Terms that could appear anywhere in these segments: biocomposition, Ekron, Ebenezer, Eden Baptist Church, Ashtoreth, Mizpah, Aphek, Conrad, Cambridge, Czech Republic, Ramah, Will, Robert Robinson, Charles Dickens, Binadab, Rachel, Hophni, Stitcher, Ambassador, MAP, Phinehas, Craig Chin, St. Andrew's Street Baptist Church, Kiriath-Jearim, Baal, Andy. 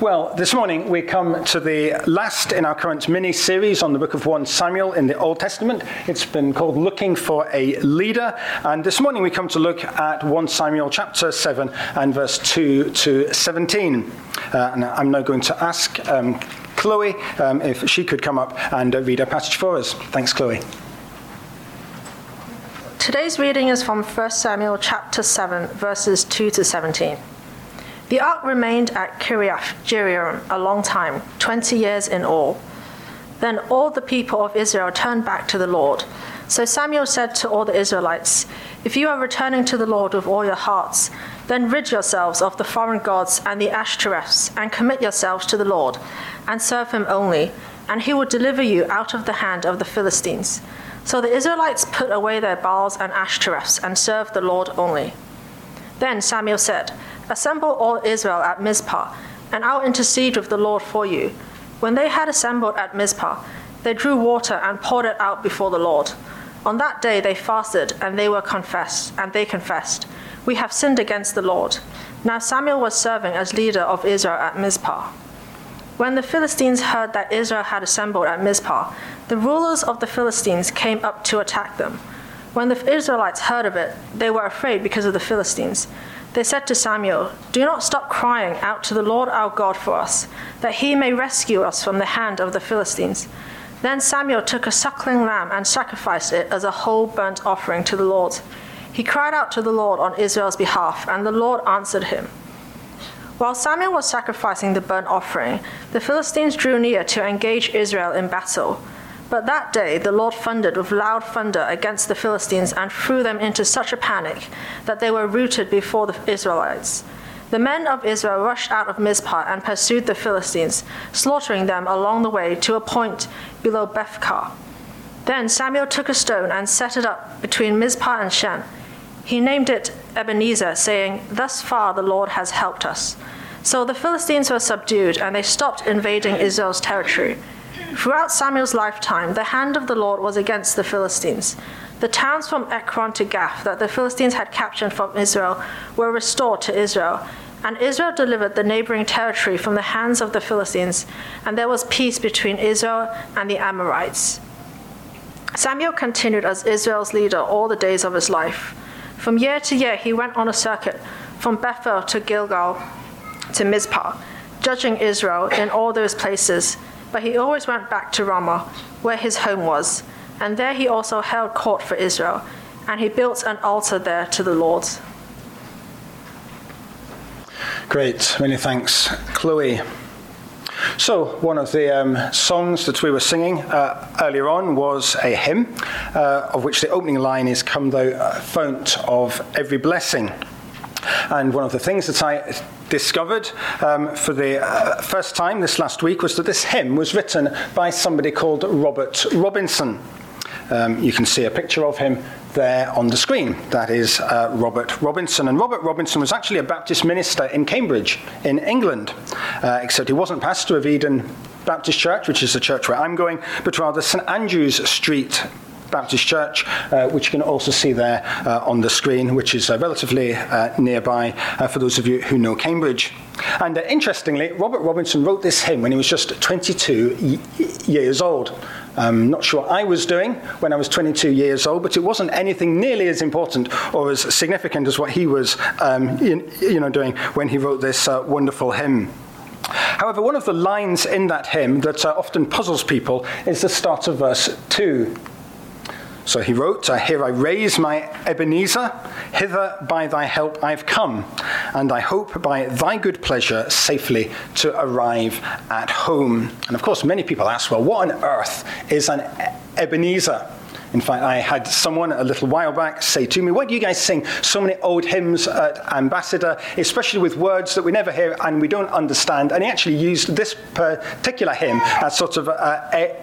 Well, this morning we come to the last in our current mini-series on the book of 1 Samuel in the Old Testament. It's been called Looking for a Leader. And this morning we come to look at 1 Samuel chapter 7 and verse 2 to 17. And I'm now going to ask Chloe if she could come up and read a passage for us. Thanks, Chloe. Today's reading is from 1 Samuel chapter 7, verses 2 to 17. The ark remained at Kiriath-Jearim a long time, 20 years in all. Then all the people of Israel turned back to the Lord. So Samuel said to all the Israelites, "If you are returning to the Lord with all your hearts, then rid yourselves of the foreign gods and the Ashtoreths, and commit yourselves to the Lord, and serve him only, and he will deliver you out of the hand of the Philistines." So the Israelites put away their Baals and Ashtoreths, and served the Lord only. Then Samuel said, "Assemble all Israel at Mizpah, and I'll intercede with the Lord for you." When they had assembled at Mizpah, they drew water and poured it out before the Lord. On that day they fasted, and they confessed, "We have sinned against the Lord." Now Samuel was serving as leader of Israel at Mizpah. When the Philistines heard that Israel had assembled at Mizpah, the rulers of the Philistines came up to attack them. When the Israelites heard of it, they were afraid because of the Philistines. They said to Samuel, "Do not stop crying out to the Lord our God for us, that he may rescue us from the hand of the Philistines." Then Samuel took a suckling lamb and sacrificed it as a whole burnt offering to the Lord. He cried out to the Lord on Israel's behalf, and the Lord answered him. While Samuel was sacrificing the burnt offering, the Philistines drew near to engage Israel in battle. But that day the Lord thundered with loud thunder against the Philistines and threw them into such a panic that they were routed before the Israelites. The men of Israel rushed out of Mizpah and pursued the Philistines, slaughtering them along the way to a point below Beth-kar. Then Samuel took a stone and set it up between Mizpah and Shem. He named it Ebenezer, saying, "Thus far the Lord has helped us." So the Philistines were subdued, and they stopped invading Israel's territory. Throughout Samuel's lifetime, the hand of the Lord was against the Philistines. The towns from Ekron to Gath that the Philistines had captured from Israel were restored to Israel, and Israel delivered the neighboring territory from the hands of the Philistines, and there was peace between Israel and the Amorites. Samuel continued as Israel's leader all the days of his life. From year to year, he went on a circuit from Bethel to Gilgal to Mizpah, judging Israel in all those places. But he always went back to Ramah, where his home was, and there he also held court for Israel, and he built an altar there to the Lord. Great, many thanks, Chloe. So, one of the songs that we were singing earlier on was a hymn, of which the opening line is, "Come thou fount of every blessing." And one of the things that I discovered for the first time this last week was that this hymn was written by somebody called Robert Robinson. You can see a picture of him there on the screen. That is Robert Robinson. And Robert Robinson was actually a Baptist minister in Cambridge, in England, except he wasn't pastor of Eden Baptist Church, which is the church where I'm going, but rather St. Andrew's Street Baptist Church, which you can also see there on the screen, which is relatively nearby for those of you who know Cambridge. And interestingly, Robert Robinson wrote this hymn when he was just 22 years old. I'm not sure what I was doing when I was 22 years old, but it wasn't anything nearly as important or as significant as what he was doing when he wrote this wonderful hymn. However, one of the lines in that hymn that often puzzles people is the start of verse 2. So he wrote, "Here I raise my Ebenezer, hither by thy help I've come, and I hope by thy good pleasure safely to arrive at home." And of course, many people ask, well, what on earth is an Ebenezer? In fact, I had someone a little while back say to me, "Why do you guys sing so many old hymns at Ambassador, especially with words that we never hear and we don't understand?" And he actually used this particular hymn as sort of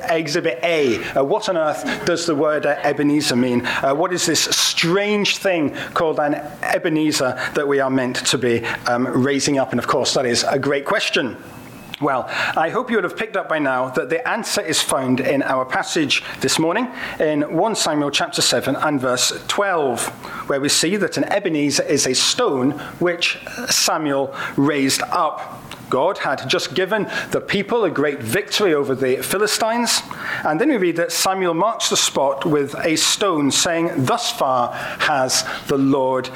Exhibit A. What on earth does the word Ebenezer mean? What is this strange thing called an Ebenezer that we are meant to be raising up? And of course, that is a great question. Well, I hope you would have picked up by now that the answer is found in our passage this morning in 1 Samuel chapter 7 and verse 12, where we see that an Ebenezer is a stone which Samuel raised up. God had just given the people a great victory over the Philistines. And then we read that Samuel marks the spot with a stone, saying, "Thus far has the Lord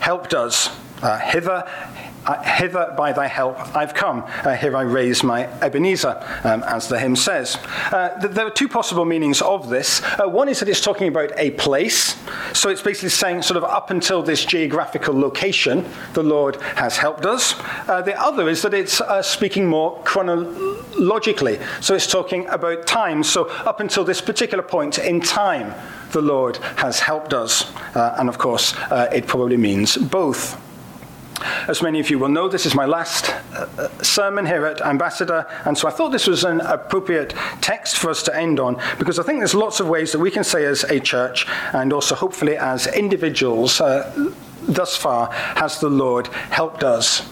helped us. Hither by thy help I've come. Here I raise my Ebenezer," as the hymn says. There are two possible meanings of this. One is that it's talking about a place. So it's basically saying sort of up until this geographical location, the Lord has helped us. The other is that it's speaking more chronologically. So it's talking about time. So up until this particular point in time, the Lord has helped us. And of course, it probably means both. As many of you will know, this is my last sermon here at Ambassador, and so I thought this was an appropriate text for us to end on, because I think there's lots of ways that we can say as a church, and also hopefully as individuals, thus far has the Lord helped us.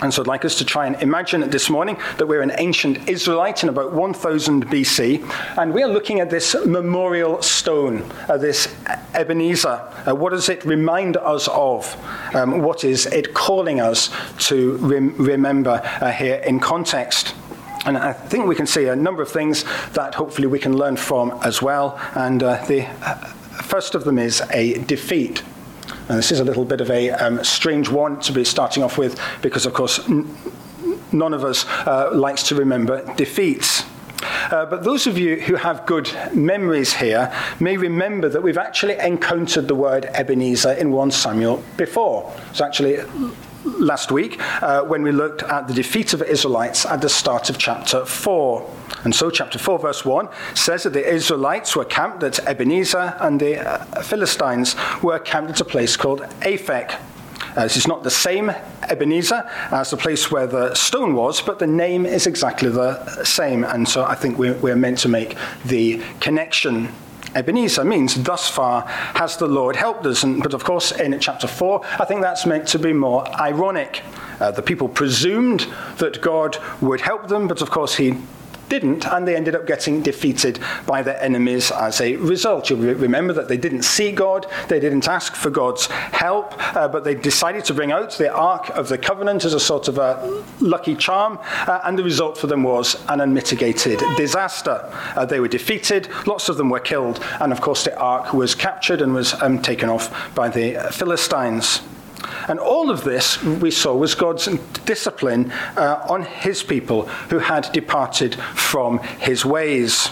And so I'd like us to try and imagine this morning that we're an ancient Israelite in about 1000 BC, and we're looking at this memorial stone, this Ebenezer. What does it remind us of? What is it calling us to remember here in context? And I think we can see a number of things that hopefully we can learn from as well. And the first of them is a defeat. And this is a little bit of a strange one to be starting off with, because, of course, none of us likes to remember defeats. But those of you who have good memories here may remember that we've actually encountered the word Ebenezer in 1 Samuel before. It's actually last week when we looked at the defeat of the Israelites at the start of chapter 4. And so chapter 4, verse 1 says that the Israelites were camped at Ebenezer and the Philistines were camped at a place called Aphek. This is not the same Ebenezer as the place where the stone was, but the name is exactly the same. And so I think we're meant to make the connection. Ebenezer means thus far has the Lord helped us. But of course, in chapter 4, I think that's meant to be more ironic. The people presumed that God would help them, but of course he didn't, and they ended up getting defeated by their enemies as a result. You'll remember that they didn't see God, they didn't ask for God's help, but they decided to bring out the Ark of the Covenant as a sort of a lucky charm, and the result for them was an unmitigated disaster. They were defeated, lots of them were killed, and of course the Ark was captured and was taken off by the Philistines. And all of this, we saw, was God's discipline on his people who had departed from his ways.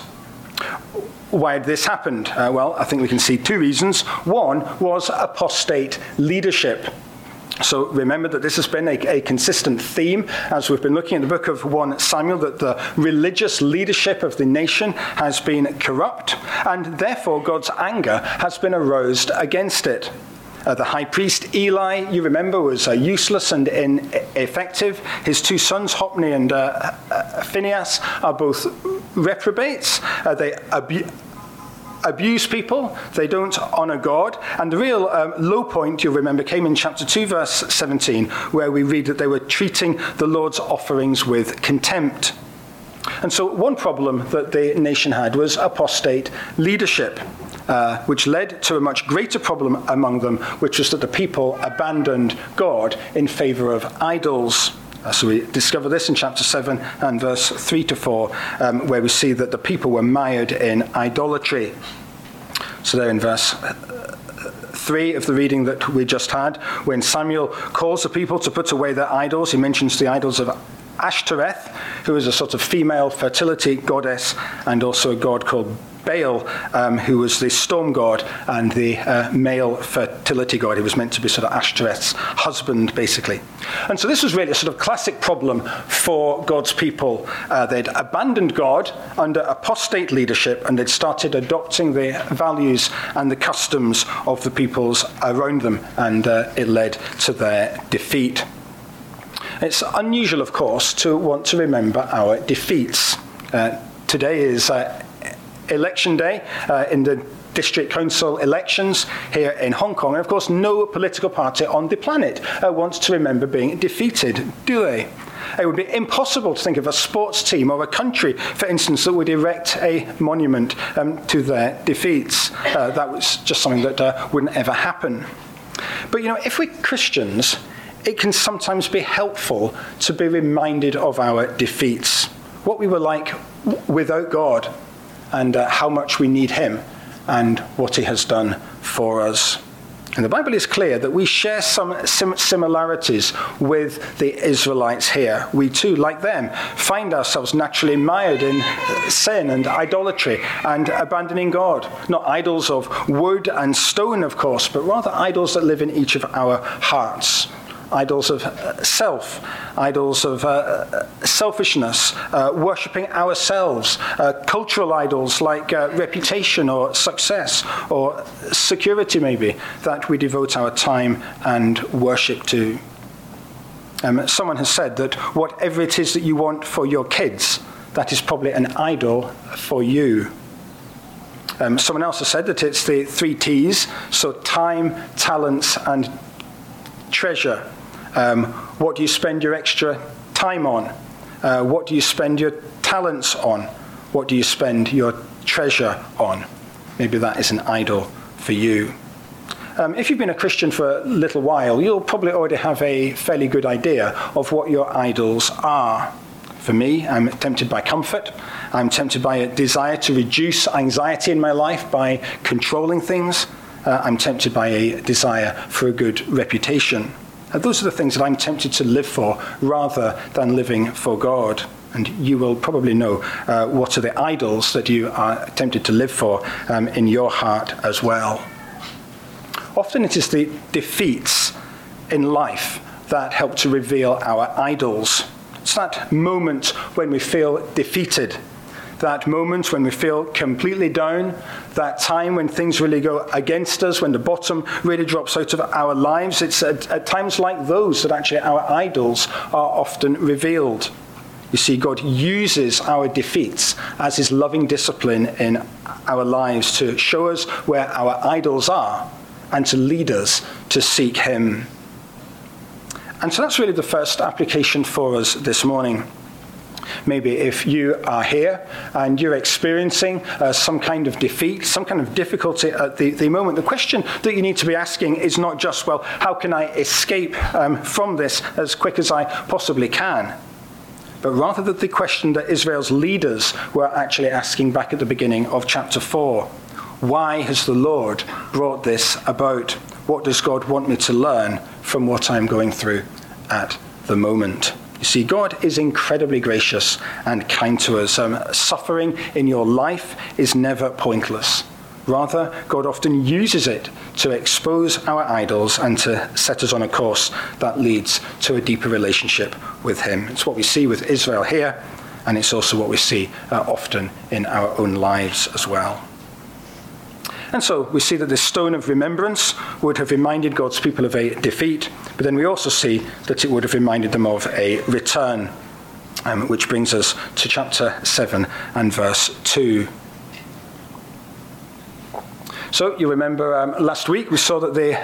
Why had this happened? Well, I think we can see two reasons. One was apostate leadership. So remember that this has been a consistent theme as we've been looking at the book of 1 Samuel, that the religious leadership of the nation has been corrupt, and therefore God's anger has been aroused against it. The high priest Eli, you remember, was useless and ineffective. His two sons, Hophni and Phinehas, are both reprobates. They abuse people. They don't honor God. And the real low point, you'll remember, came in chapter 2, verse 17, where we read that they were treating the Lord's offerings with contempt. And so one problem that the nation had was apostate leadership. Which led to a much greater problem among them, which was that the people abandoned God in favor of idols. So we discover this in chapter 7 and verse 3 to 4, where we see that the people were mired in idolatry. So there in verse 3 of the reading that we just had, when Samuel calls the people to put away their idols, he mentions the idols of Ashtoreth, who is a sort of female fertility goddess, and also a god called Baal, who was the storm god and the male fertility god. He was meant to be sort of Ashtoreth's husband, basically. And so this was really a sort of classic problem for God's people. They'd abandoned God under apostate leadership, and they'd started adopting the values and the customs of the peoples around them, and it led to their defeat. It's unusual, of course, to want to remember our defeats. Today is Election Day in the district council elections here in Hong Kong. And of course, no political party on the planet wants to remember being defeated, do they? It would be impossible to think of a sports team or a country, for instance, that would erect a monument to their defeats. That was just something that wouldn't ever happen. But, you know, if we're Christians, it can sometimes be helpful to be reminded of our defeats, what we were like without God, and how much we need him and what he has done for us. And the Bible is clear that we share some similarities with the Israelites here. We too, like them, find ourselves naturally mired in sin and idolatry and abandoning God. Not idols of wood and stone, of course, but rather idols that live in each of our hearts. Idols of self, idols of selfishness, worshipping ourselves, cultural idols like reputation or success or security maybe, that we devote our time and worship to. Someone has said that whatever it is that you want for your kids, that is probably an idol for you. Someone else has said that it's the 3 T's, so time, talents, and treasure. What do you spend your extra time on? What do you spend your talents on? What do you spend your treasure on? Maybe that is an idol for you. If you've been a Christian for a little while, you'll probably already have a fairly good idea of what your idols are. For me, I'm tempted by comfort. I'm tempted by a desire to reduce anxiety in my life by controlling things. I'm tempted by a desire for a good reputation. And those are the things that I'm tempted to live for rather than living for God. And you will probably know what are the idols that you are tempted to live for in your heart as well. Often it is the defeats in life that help to reveal our idols. It's that moment when we feel defeated, that moment when we feel completely down, that time when things really go against us, when the bottom really drops out of our lives. It's at times like those that actually our idols are often revealed. You see, God uses our defeats as his loving discipline in our lives to show us where our idols are and to lead us to seek him. And so that's really the first application for us this morning. Maybe if you are here and you're experiencing some kind of defeat, some kind of difficulty at the moment, the question that you need to be asking is not just, well, how can I escape from this as quick as I possibly can? But rather that the question that Israel's leaders were actually asking back at the beginning of chapter 4. Why has the Lord brought this about? What does God want me to learn from what I'm going through at the moment? You see, God is incredibly gracious and kind to us. Suffering in your life is never pointless. Rather, God often uses it to expose our idols and to set us on a course that leads to a deeper relationship with him. It's what we see with Israel here, and it's also what we see often in our own lives as well. And so we see that this stone of remembrance would have reminded God's people of a defeat, but then we also see that it would have reminded them of a return, which brings us to chapter 7 and verse 2. So you remember last week we saw that the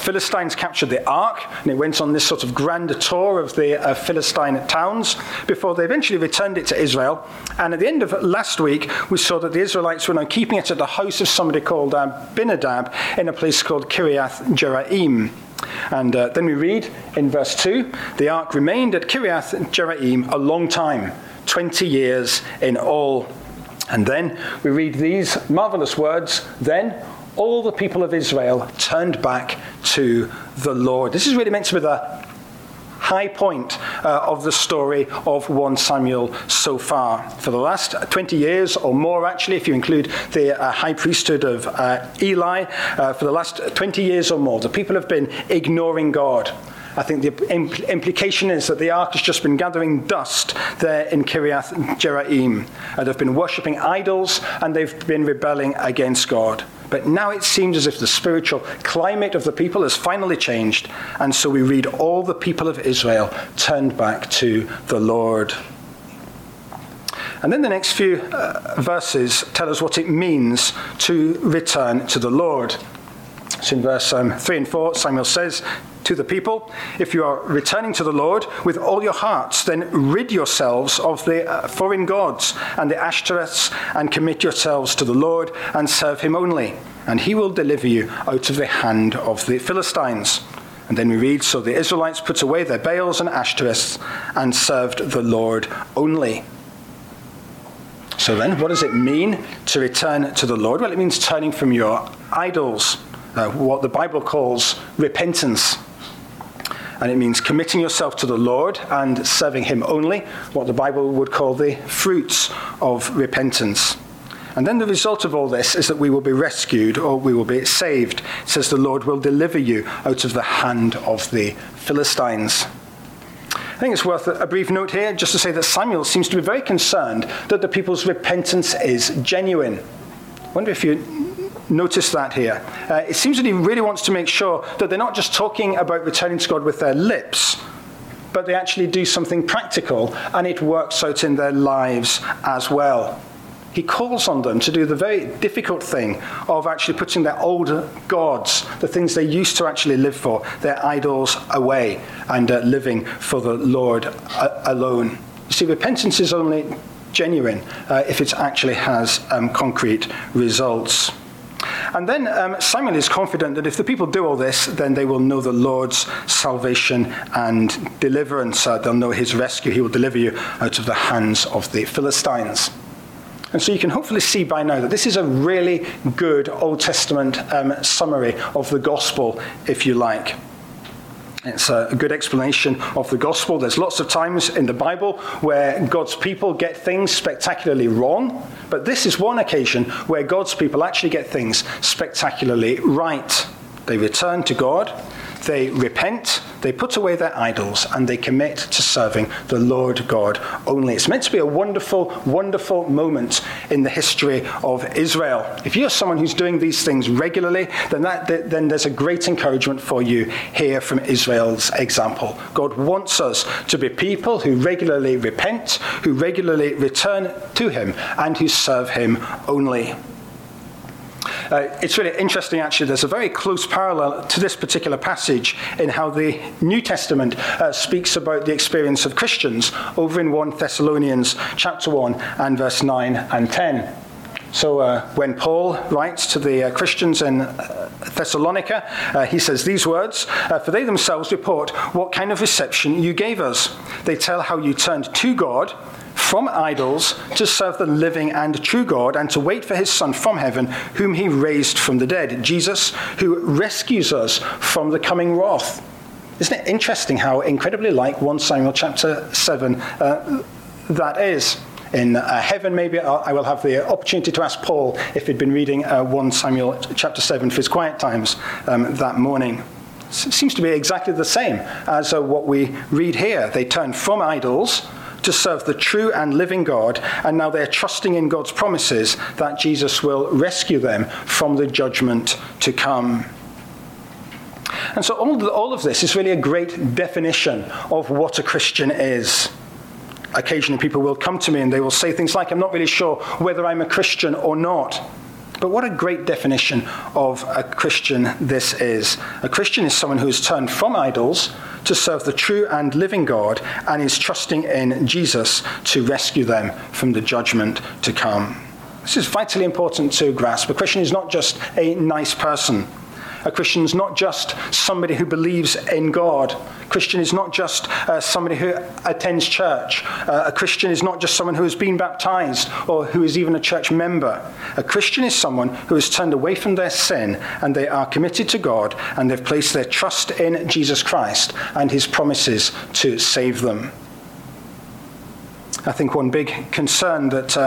Philistines captured the ark, and it went on this sort of grand tour of the Philistine towns before they eventually returned it to Israel. And at the end of last week we saw that the Israelites were now keeping it at the house of somebody called Binadab in a place called Kiriath-Jearim. And then we read in verse 2, the ark remained at Kiriath-Jearim a long time, 20 years in all. And then we read these marvelous words, then all the people of Israel turned back to the Lord. This is really meant to be the high point of the story of 1 Samuel so far. For the last 20 years or more, actually, if you include the high priesthood of Eli, for the last 20 years or more, the people have been ignoring God. I think the implication is that the ark has just been gathering dust there in Kiriath-Jearim. They've been worshipping idols and they've been rebelling against God. But now it seems as if the spiritual climate of the people has finally changed. And so we read all the people of Israel turned back to the Lord. And then the next few verses tell us what it means to return to the Lord. So in verse 3 and 4, Samuel says, to the people, if you are returning to the Lord with all your hearts, then rid yourselves of the foreign gods and the Ashtoreths and commit yourselves to the Lord and serve him only, and he will deliver you out of the hand of the Philistines. And then we read, so the Israelites put away their Baals and Ashtoreths and served the Lord only. So then, what does it mean to return to the Lord? Well, it means turning from your idols, what the Bible calls repentance. And it means committing yourself to the Lord and serving him only, what the Bible would call the fruits of repentance. And then the result of all this is that we will be rescued, or we will be saved. It says the Lord will deliver you out of the hand of the Philistines. I think it's worth a brief note here just to say that Samuel seems to be very concerned that the people's repentance is genuine. I wonder if you notice that here. It seems that he really wants to make sure that they're not just talking about returning to God with their lips, but they actually do something practical, and it works out in their lives as well. He calls on them to do the very difficult thing of actually putting their old gods, the things they used to actually live for, their idols away, and living for the Lord alone. You see, repentance is only genuine if it actually has concrete results. And then Samuel is confident that if the people do all this, then they will know the Lord's salvation and deliverance. They'll know his rescue. He will deliver you out of the hands of the Philistines. And so you can hopefully see by now that this is a really good Old Testament summary of the gospel, if you like. It's a good explanation of the gospel. There's lots of times in the Bible where God's people get things spectacularly wrong, but this is one occasion where God's people actually get things spectacularly right. They return to God, they repent, they put away their idols, and they commit to serving the Lord God only. It's meant to be a wonderful, wonderful moment in the history of Israel. If you're someone who's doing these things regularly, then there's a great encouragement for you here from Israel's example. God wants us to be people who regularly repent, who regularly return to him, and who serve him only. It's really interesting, actually. There's a very close parallel to this particular passage in how the New Testament speaks about the experience of Christians over in 1 Thessalonians chapter 1 and verse 9 and 10. So when Paul writes to the Christians in Thessalonica, he says these words, "For they themselves report what kind of reception you gave us. They tell how you turned to God from idols to serve the living and true God and to wait for his Son from heaven, whom he raised from the dead, Jesus, who rescues us from the coming wrath." Isn't it interesting how incredibly like 1 Samuel chapter 7 that is? In heaven, maybe I will have the opportunity to ask Paul if he'd been reading 1 Samuel chapter 7 for his quiet times that morning. It seems to be exactly the same as what we read here. They turn from idols to serve the true and living God, and now they're trusting in God's promises that Jesus will rescue them from the judgment to come. And so all of this is really a great definition of what a Christian is. Occasionally people will come to me and they will say things like, "I'm not really sure whether I'm a Christian or not." But what a great definition of a Christian this is. A Christian is someone who has turned from idols to serve the true and living God and is trusting in Jesus to rescue them from the judgment to come. This is vitally important to grasp. A Christian is not just a nice person. A Christian is not just somebody who believes in God. A Christian is not just somebody who attends church. A Christian is not just someone who has been baptized or who is even a church member. A Christian is someone who has turned away from their sin, and they are committed to God, and they've placed their trust in Jesus Christ and his promises to save them. I think one big concern that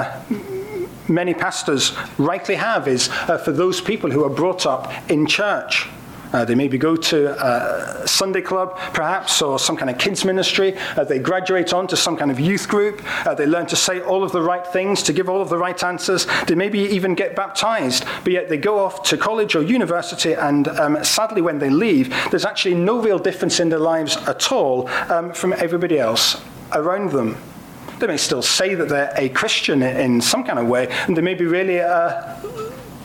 many pastors rightly have is for those people who are brought up in church. They maybe go to a Sunday club, perhaps, or some kind of kids ministry. They graduate on to some kind of youth group. They learn to say all of the right things, to give all of the right answers. They maybe even get baptized, but yet they go off to college or university, and sadly, when they leave, there's actually no real difference in their lives at all from everybody else around them. They may still say that they're a Christian in some kind of way, and they may be really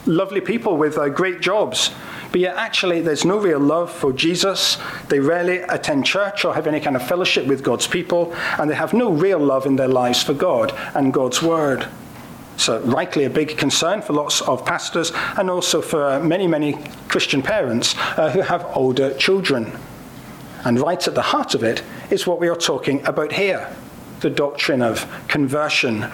lovely people with great jobs. But yet actually there's no real love for Jesus. They rarely attend church or have any kind of fellowship with God's people, and they have no real love in their lives for God and God's word. So rightly a big concern for lots of pastors and also for many, many Christian parents who have older children. And right at the heart of it is what we are talking about here, the doctrine of conversion.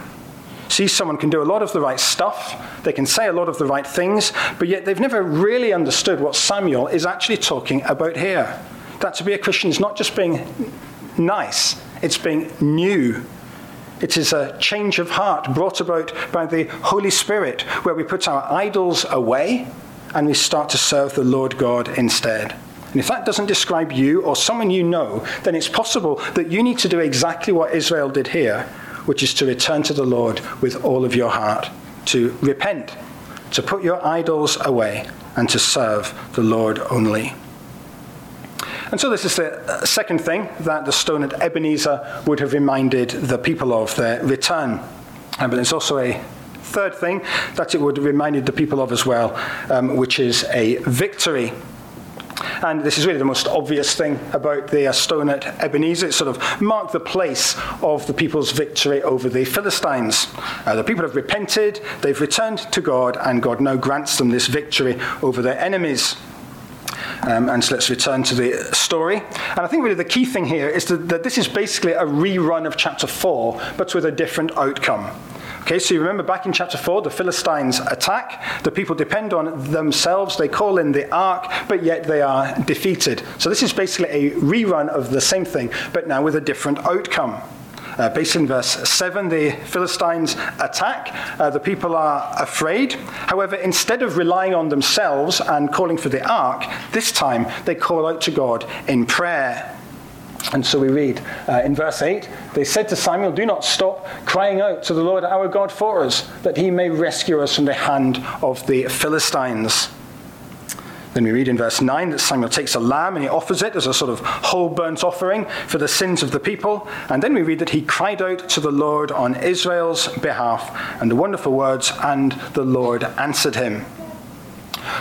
See, someone can do a lot of the right stuff, they can say a lot of the right things, but yet they've never really understood what Samuel is actually talking about here. That to be a Christian is not just being nice, it's being new. It is a change of heart brought about by the Holy Spirit, where we put our idols away and we start to serve the Lord God instead. And if that doesn't describe you or someone you know, then it's possible that you need to do exactly what Israel did here, which is to return to the Lord with all of your heart, to repent, to put your idols away, and to serve the Lord only. And so this is the second thing that the stone at Ebenezer would have reminded the people of, their return. But there's also a third thing that it would have reminded the people of as well, which is a victory. And this is really the most obvious thing about the stone at Ebenezer. It sort of marked the place of the people's victory over the Philistines. The people have repented, they've returned to God, and God now grants them this victory over their enemies. And so let's return to the story. And I think really the key thing here is that this is basically a rerun of chapter 4, but with a different outcome. Okay, so you remember back in chapter 4, the Philistines attack. The people depend on themselves. They call in the ark, but yet they are defeated. So this is basically a rerun of the same thing, but now with a different outcome. Based in verse 7, the Philistines attack. The people are afraid. However, instead of relying on themselves and calling for the ark, this time they call out to God in prayer. And so we read in verse 8, they said to Samuel, "Do not stop crying out to the Lord our God for us, that he may rescue us from the hand of the Philistines." Then we read in verse 9 that Samuel takes a lamb and he offers it as a sort of whole burnt offering for the sins of the people. And then we read that he cried out to the Lord on Israel's behalf, and the wonderful words, "And the Lord answered him."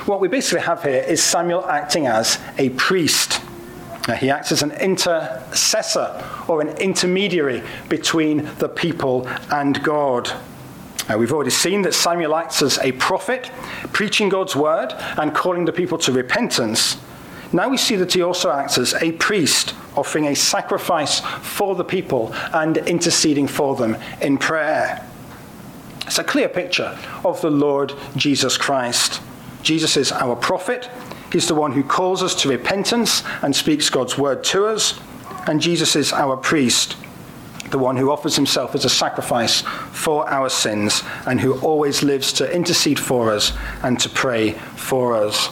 What we basically have here is Samuel acting as a priest. He acts as an intercessor or an intermediary between the people and God. We've already seen that Samuel acts as a prophet, preaching God's word and calling the people to repentance. Now we see that he also acts as a priest, offering a sacrifice for the people and interceding for them in prayer. It's a clear picture of the Lord Jesus Christ. Jesus is our prophet. He's the one who calls us to repentance and speaks God's word to us. And Jesus is our priest, the one who offers himself as a sacrifice for our sins and who always lives to intercede for us and to pray for us.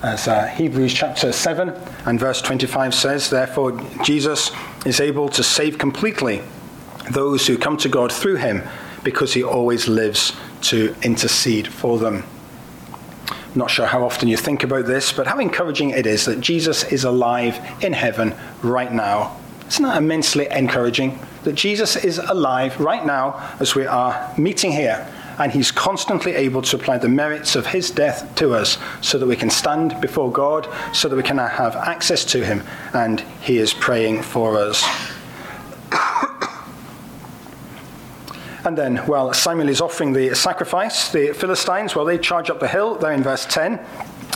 As Hebrews chapter 7 and verse 25 says, "Therefore Jesus is able to save completely those who come to God through him, because he always lives to intercede for them." I'm not sure how often you think about this, but how encouraging it is that Jesus is alive in heaven right now. Isn't that immensely encouraging? That Jesus is alive right now as we are meeting here, and he's constantly able to apply the merits of his death to us so that we can stand before God, so that we can have access to him, and he is praying for us. And then, while Samuel is offering the sacrifice, the Philistines, well, they charge up the hill. They're in verse 10.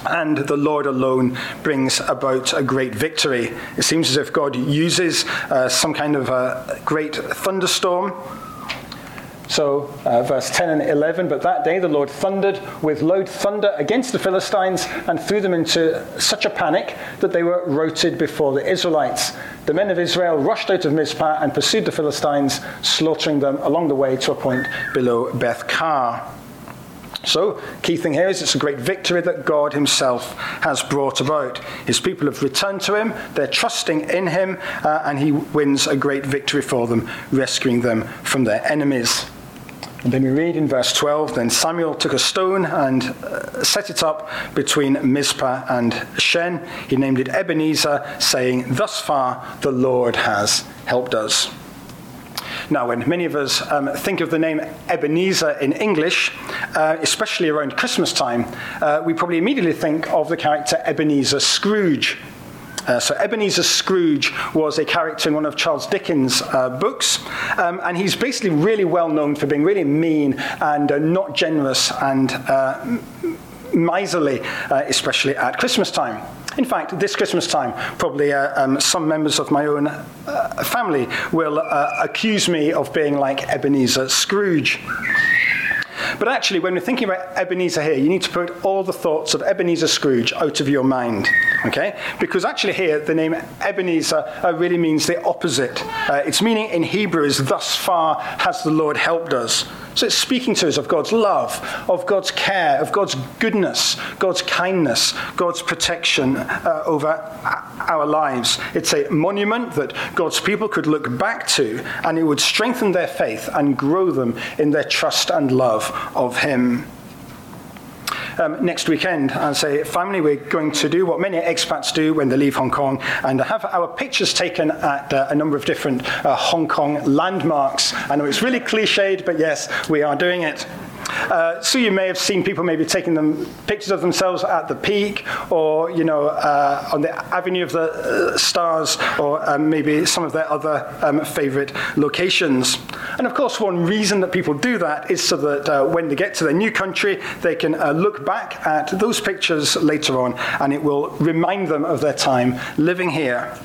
And the Lord alone brings about a great victory. It seems as if God uses some kind of a great thunderstorm. So, verse 10 and 11, "But that day the Lord thundered with loud thunder against the Philistines and threw them into such a panic that they were routed before the Israelites. The men of Israel rushed out of Mizpah and pursued the Philistines, slaughtering them along the way to a point below Beth-kar." So, key thing here is it's a great victory that God himself has brought about. His people have returned to him, they're trusting in him, and he wins a great victory for them, rescuing them from their enemies. And then we read in verse 12, "Then Samuel took a stone and set it up between Mizpah and Shen. He named it Ebenezer, saying, 'Thus far the Lord has helped us.'" Now, when many of us think of the name Ebenezer in English, especially around Christmas time, we probably immediately think of the character Ebenezer Scrooge. So Ebenezer Scrooge was a character in one of Charles Dickens' books, and he's basically really well known for being really mean and not generous and miserly, especially at Christmas time. In fact, this Christmas time, probably some members of my own family will accuse me of being like Ebenezer Scrooge. But actually, when we're thinking about Ebenezer here, you need to put all the thoughts of Ebenezer Scrooge out of your mind, okay? Because actually here, the name Ebenezer really means the opposite. Its meaning in Hebrew is, thus far has the Lord helped us. So it's speaking to us of God's love, of God's care, of God's goodness, God's kindness, God's protection over our lives. It's a monument that God's people could look back to, and it would strengthen their faith and grow them in their trust and love of him. Next weekend, as a family, we're going to do what many expats do when they leave Hong Kong and have our pictures taken at a number of different Hong Kong landmarks. I know it's really cliched, but yes, we are doing it. So you may have seen people maybe taking pictures of themselves at the peak, or on the Avenue of the Stars, or maybe some of their other favorite locations. And of course, one reason that people do that is so that when they get to their new country, they can look back at those pictures later on, and it will remind them of their time living here.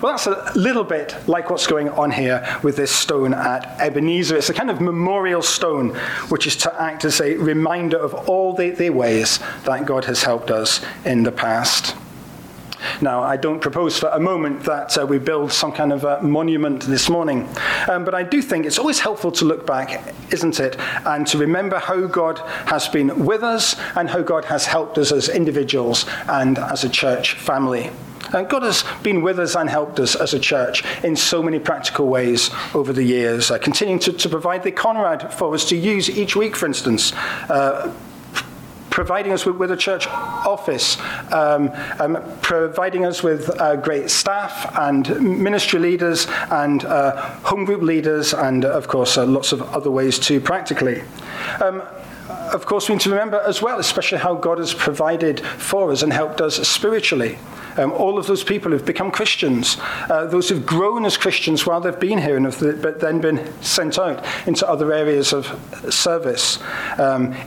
Well, that's a little bit like what's going on here with this stone at Ebenezer. It's a kind of memorial stone, which is to act as a reminder of all the ways that God has helped us in the past. Now, I don't propose for a moment that we build some kind of a monument this morning, but I do think it's always helpful to look back, isn't it, and to remember how God has been with us and how God has helped us as individuals and as a church family. And God has been with us and helped us as a church in so many practical ways over the years, continuing to provide the Conrad for us to use each week, for instance, providing us with a church office, providing us with great staff and ministry leaders and home group leaders and, of course, lots of other ways too practically. Of course, we need to remember as well, especially how God has provided for us and helped us spiritually. All of those people who've become Christians, those who've grown as Christians while they've been here and but then been sent out into other areas of service.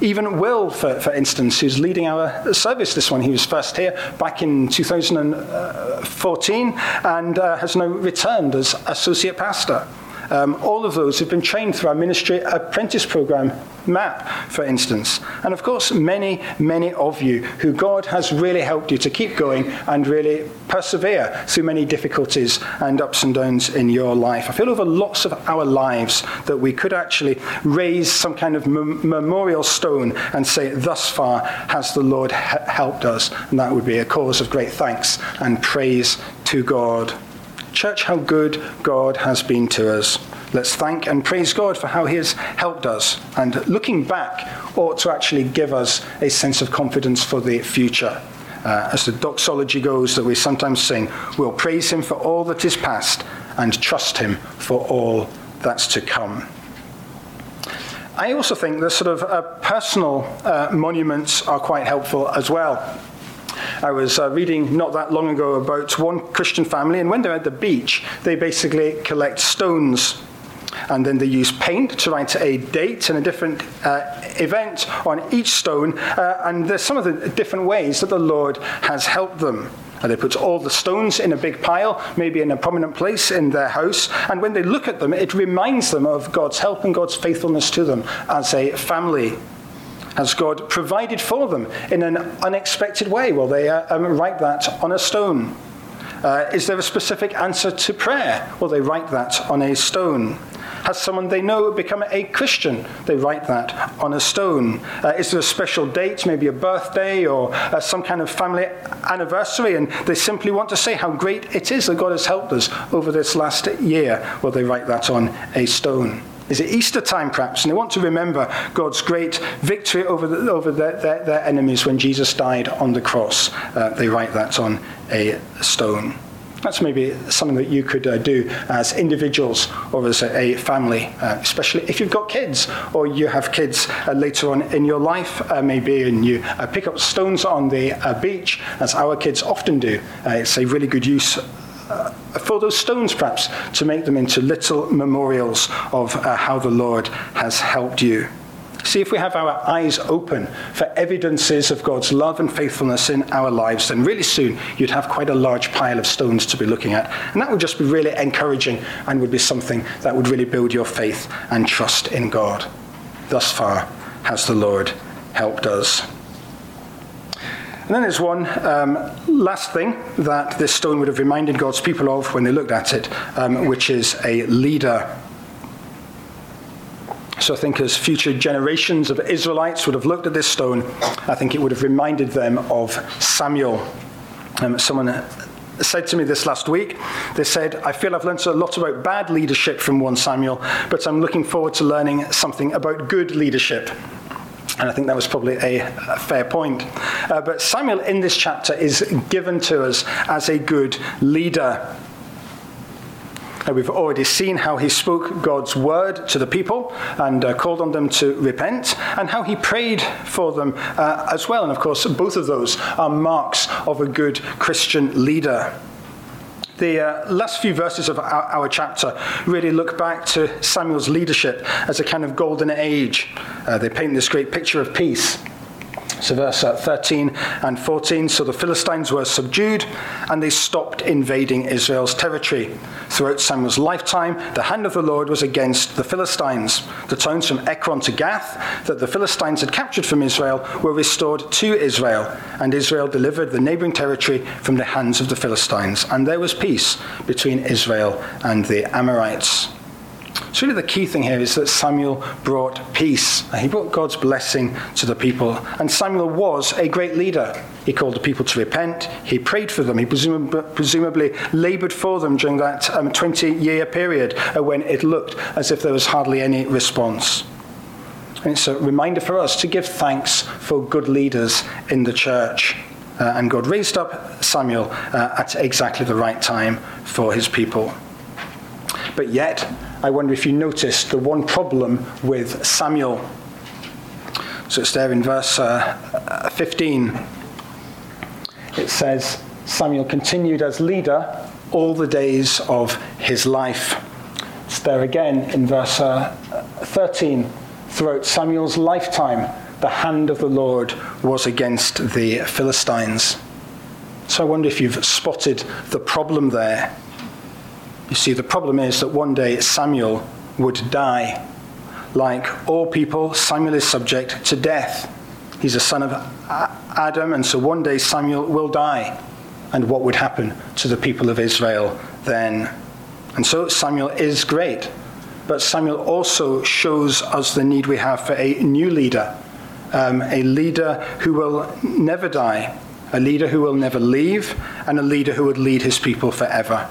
Even Will, for instance, who's leading our service this one. He was first here back in 2014 and has now returned as associate pastor. All of those who've been trained through our ministry apprentice program, MAP, for instance. And of course, many, many of you who God has really helped you to keep going and really persevere through many difficulties and ups and downs in your life. I feel over lots of our lives that we could actually raise some kind of memorial stone and say, thus far has the Lord helped us. And that would be a cause of great thanks and praise to God. Church, how good God has been to us. Let's thank and praise God for how he has helped us. And looking back ought to actually give us a sense of confidence for the future. As the doxology goes that we sometimes sing, we'll praise him for all that is past and trust him for all that's to come. I also think that sort of personal monuments are quite helpful as well. I was reading not that long ago about one Christian family, and when they're at the beach, they basically collect stones. And then they use paint to write a date and a different event on each stone. And there's some of the different ways that the Lord has helped them. And they put all the stones in a big pile, maybe in a prominent place in their house. And when they look at them, it reminds them of God's help and God's faithfulness to them as a family. Has God provided for them in an unexpected way? Well, they write that on a stone. Is there a specific answer to prayer? Well, they write that on a stone. Has someone they know become a Christian? They write that on a stone. Is there a special date, maybe a birthday or some kind of family anniversary, and they simply want to say how great it is that God has helped us over this last year? Well, they write that on a stone. Is it Easter time, perhaps? And they want to remember God's great victory over their enemies when Jesus died on the cross. They write that on a stone. That's maybe something that you could do as individuals or as a family, especially if you've got kids or you have kids later on in your life, maybe, and you pick up stones on the beach, as our kids often do. It's a really good use for those stones, perhaps, to make them into little memorials of how the Lord has helped you. See, if we have our eyes open for evidences of God's love and faithfulness in our lives, then really soon you'd have quite a large pile of stones to be looking at. And that would just be really encouraging and would be something that would really build your faith and trust in God. Thus far has the Lord helped us. And then there's one last thing that this stone would have reminded God's people of when they looked at it, which is a leader. So I think as future generations of Israelites would have looked at this stone, I think it would have reminded them of Samuel. Someone said to me this last week, they said, I feel I've learned a lot about bad leadership from 1 Samuel, but I'm looking forward to learning something about good leadership. And I think that was probably a fair point. But Samuel in this chapter is given to us as a good leader. We've already seen how he spoke God's word to the people and called on them to repent, and how he prayed for them as well. And of course, both of those are marks of a good Christian leader. The last few verses of our chapter really look back to Samuel's leadership as a kind of golden age. They paint this great picture of peace. So verse 13 and 14, so the Philistines were subdued and they stopped invading Israel's territory. Throughout Samuel's lifetime, the hand of the Lord was against the Philistines. The towns from Ekron to Gath that the Philistines had captured from Israel were restored to Israel, and Israel delivered the neighboring territory from the hands of the Philistines. And there was peace between Israel and the Amorites. So really the key thing here is that Samuel brought peace. He brought God's blessing to the people. And Samuel was a great leader. He called the people to repent. He prayed for them. He presumably labored for them during that 20-year period when it looked as if there was hardly any response. And it's a reminder for us to give thanks for good leaders in the church. And God raised up Samuel at exactly the right time for his people. But yet, I wonder if you noticed the one problem with Samuel. So it's there in verse 15. It says, Samuel continued as leader all the days of his life. It's there again in verse 13. Throughout Samuel's lifetime, the hand of the Lord was against the Philistines. So I wonder if you've spotted the problem there. You see, the problem is that one day Samuel would die. Like all people, Samuel is subject to death. He's a son of Adam, and so one day Samuel will die. And what would happen to the people of Israel then? And so Samuel is great, but Samuel also shows us the need we have for a new leader, a leader who will never die, a leader who will never leave, and a leader who would lead his people forever.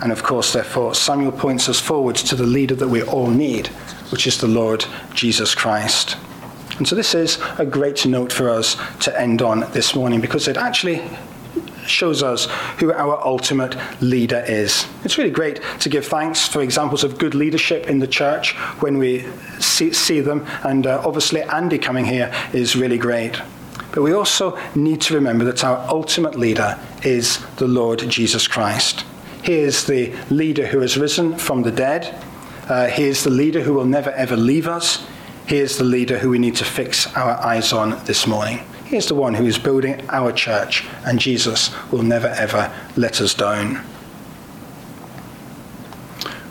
And of course, therefore, Samuel points us forward to the leader that we all need, which is the Lord Jesus Christ. And so this is a great note for us to end on this morning, because it actually shows us who our ultimate leader is. It's really great to give thanks for examples of good leadership in the church when we see them. And obviously, Andy coming here is really great. But we also need to remember that our ultimate leader is the Lord Jesus Christ. He is the leader who has risen from the dead. He is the leader who will never, ever leave us. He is the leader who we need to fix our eyes on this morning. He is the one who is building our church, and Jesus will never, ever let us down.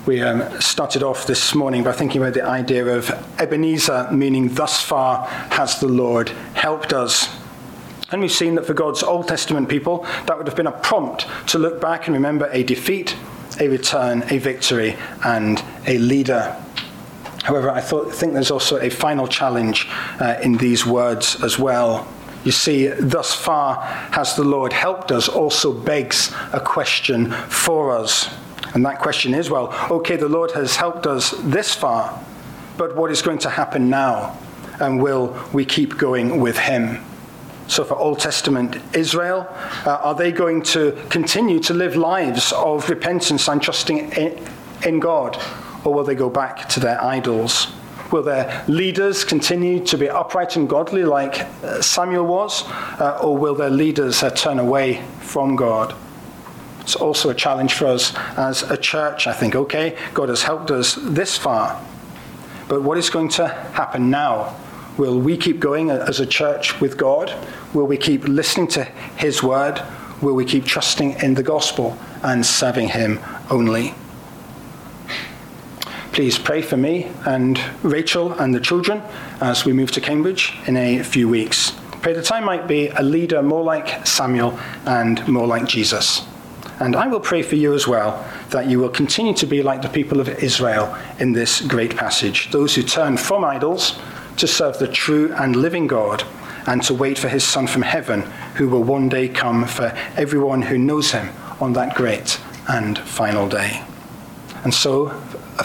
We started off this morning by thinking about the idea of Ebenezer, meaning thus far has the Lord helped us. And we've seen that for God's Old Testament people, that would have been a prompt to look back and remember a defeat, a return, a victory, and a leader. However, I think there's also a final challenge in these words as well. You see, thus far has the Lord helped us also begs a question for us. And that question is, well, okay, the Lord has helped us this far, but what is going to happen now? And will we keep going with him? So for Old Testament Israel, are they going to continue to live lives of repentance and trusting in God? Or will they go back to their idols? Will their leaders continue to be upright and godly like Samuel was? Or will their leaders turn away from God? It's also a challenge for us as a church, I think. Okay, God has helped us this far. But what is going to happen now? Will we keep going as a church with God? Will we keep listening to his word? Will we keep trusting in the gospel and serving him only? Please pray for me and Rachel and the children as we move to Cambridge in a few weeks. Pray that I might be a leader more like Samuel and more like Jesus. And I will pray for you as well, that you will continue to be like the people of Israel in this great passage, those who turn from idols to serve the true and living God, and to wait for his Son from heaven, who will one day come for everyone who knows him on that great and final day. And so,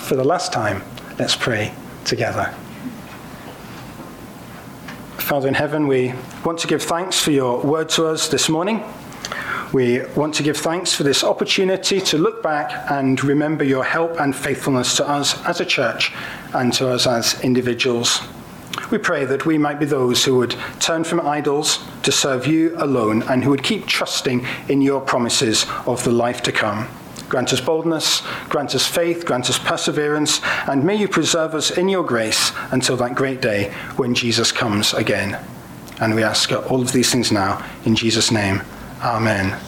for the last time, let's pray together. Father in heaven, we want to give thanks for your word to us this morning. We want to give thanks for this opportunity to look back and remember your help and faithfulness to us as a church and to us as individuals. We pray that we might be those who would turn from idols to serve you alone and who would keep trusting in your promises of the life to come. Grant us boldness, grant us faith, grant us perseverance, and may you preserve us in your grace until that great day when Jesus comes again. And we ask all of these things now in Jesus' name. Amen.